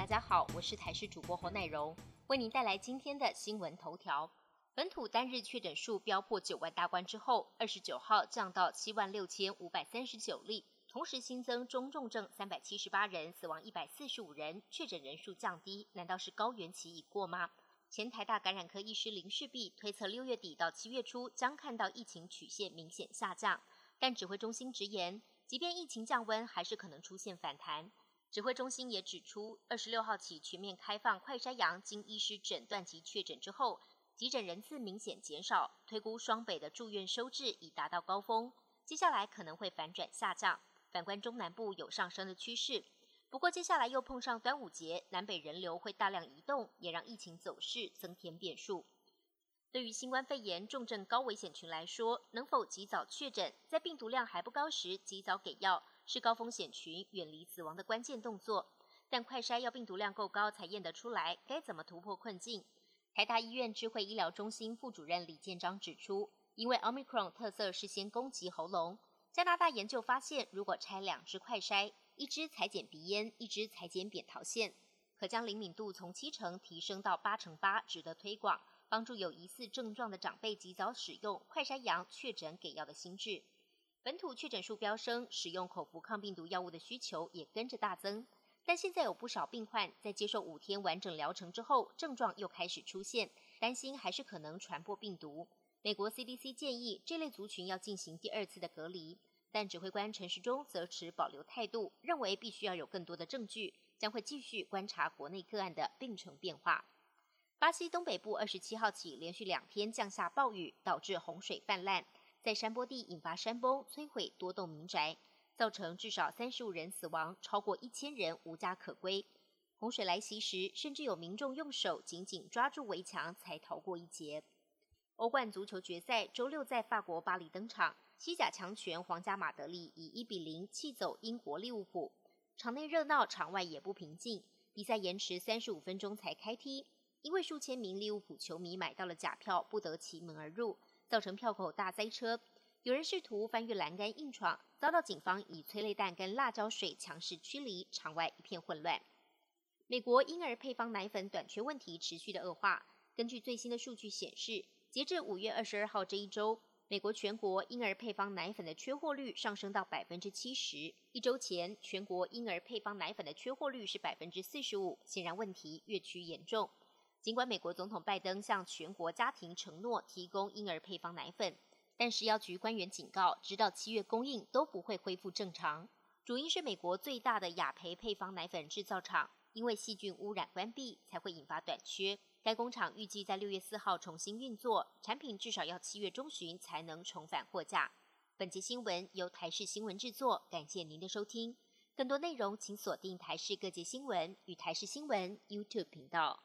大家好，我是台视主播侯乃荣，为您带来今天的新闻头条。本土单日确诊数飙破9万大关之后，29号降到76539例，同时新增中重症378人，死亡145人，确诊人数降低，难道是高原期已过吗？前台大感染科医师林世璧推测，6月底到7月初将看到疫情曲线明显下降，但指挥中心直言，即便疫情降温，还是可能出现反弹。指挥中心也指出，26号起全面开放快筛阳经医师诊断及确诊之后，急诊人次明显减少，推估双北的住院收治已达到高峰，接下来可能会反转下降。反观中南部有上升的趋势，不过接下来又碰上端午节，南北人流会大量移动，也让疫情走势增添变数。对于新冠肺炎重症高危险群来说，能否及早确诊，在病毒量还不高时及早给药，是高风险群远离死亡的关键动作，但快筛要病毒量够高才验得出来，该怎么突破困境？台大医院智慧医疗中心副主任李建章指出，因为 Omicron 特色是先攻击喉咙，加拿大研究发现，如果拆2支快筛，一支裁剪鼻咽，一支裁剪扁桃腺，可将灵敏度从70%提升到88%，值得推广，帮助有疑似症状的长辈及早使用快筛阳确诊给药的心智。本土确诊数飙升，使用口服抗病毒药物的需求也跟着大增，但现在有不少病患在接受5天完整疗程之后，症状又开始出现，担心还是可能传播病毒。美国 CDC 建议这类族群要进行第2次的隔离，但指挥官陈时中则持保留态度，认为必须要有更多的证据，将会继续观察国内个案的病程变化。巴西东北部27号起连续2天降下暴雨，导致洪水泛滥，在山坡地引发山崩，摧毁多栋民宅，造成至少35人死亡，超过1000人无家可归。洪水来袭时，甚至有民众用手紧紧抓住围墙才逃过一劫。欧冠足球决赛周6在法国巴黎登场，西甲强权皇家马德里以1-0气走英国利物浦，场内热闹，场外也不平静，比赛延迟35分钟才开踢，因为数千名利物浦球迷买到了假票，不得其门而入，造成票口大塞车。有人试图翻越栏杆硬闯，遭到警方以催泪弹跟辣椒水强势驱离，场外一片混乱。美国婴儿配方奶粉短缺问题持续的恶化，根据最新的数据显示，截至5月22号这一周，美国全国婴儿配方奶粉的缺货率上升到 70%， 一周前全国婴儿配方奶粉的缺货率是 45%， 显然问题越趋严重。尽管美国总统拜登向全国家庭承诺提供婴儿配方奶粉，但食药局官员警告，直到7月供应都不会恢复正常。主因是美国最大的雅培配方奶粉制造厂因为细菌污染关闭，才会引发短缺，该工厂预计在6月4号重新运作，产品至少要7月中旬才能重返货架。本节新闻由台视新闻制作，感谢您的收听，更多内容请锁定台视各界新闻与台视新闻 YouTube 频道。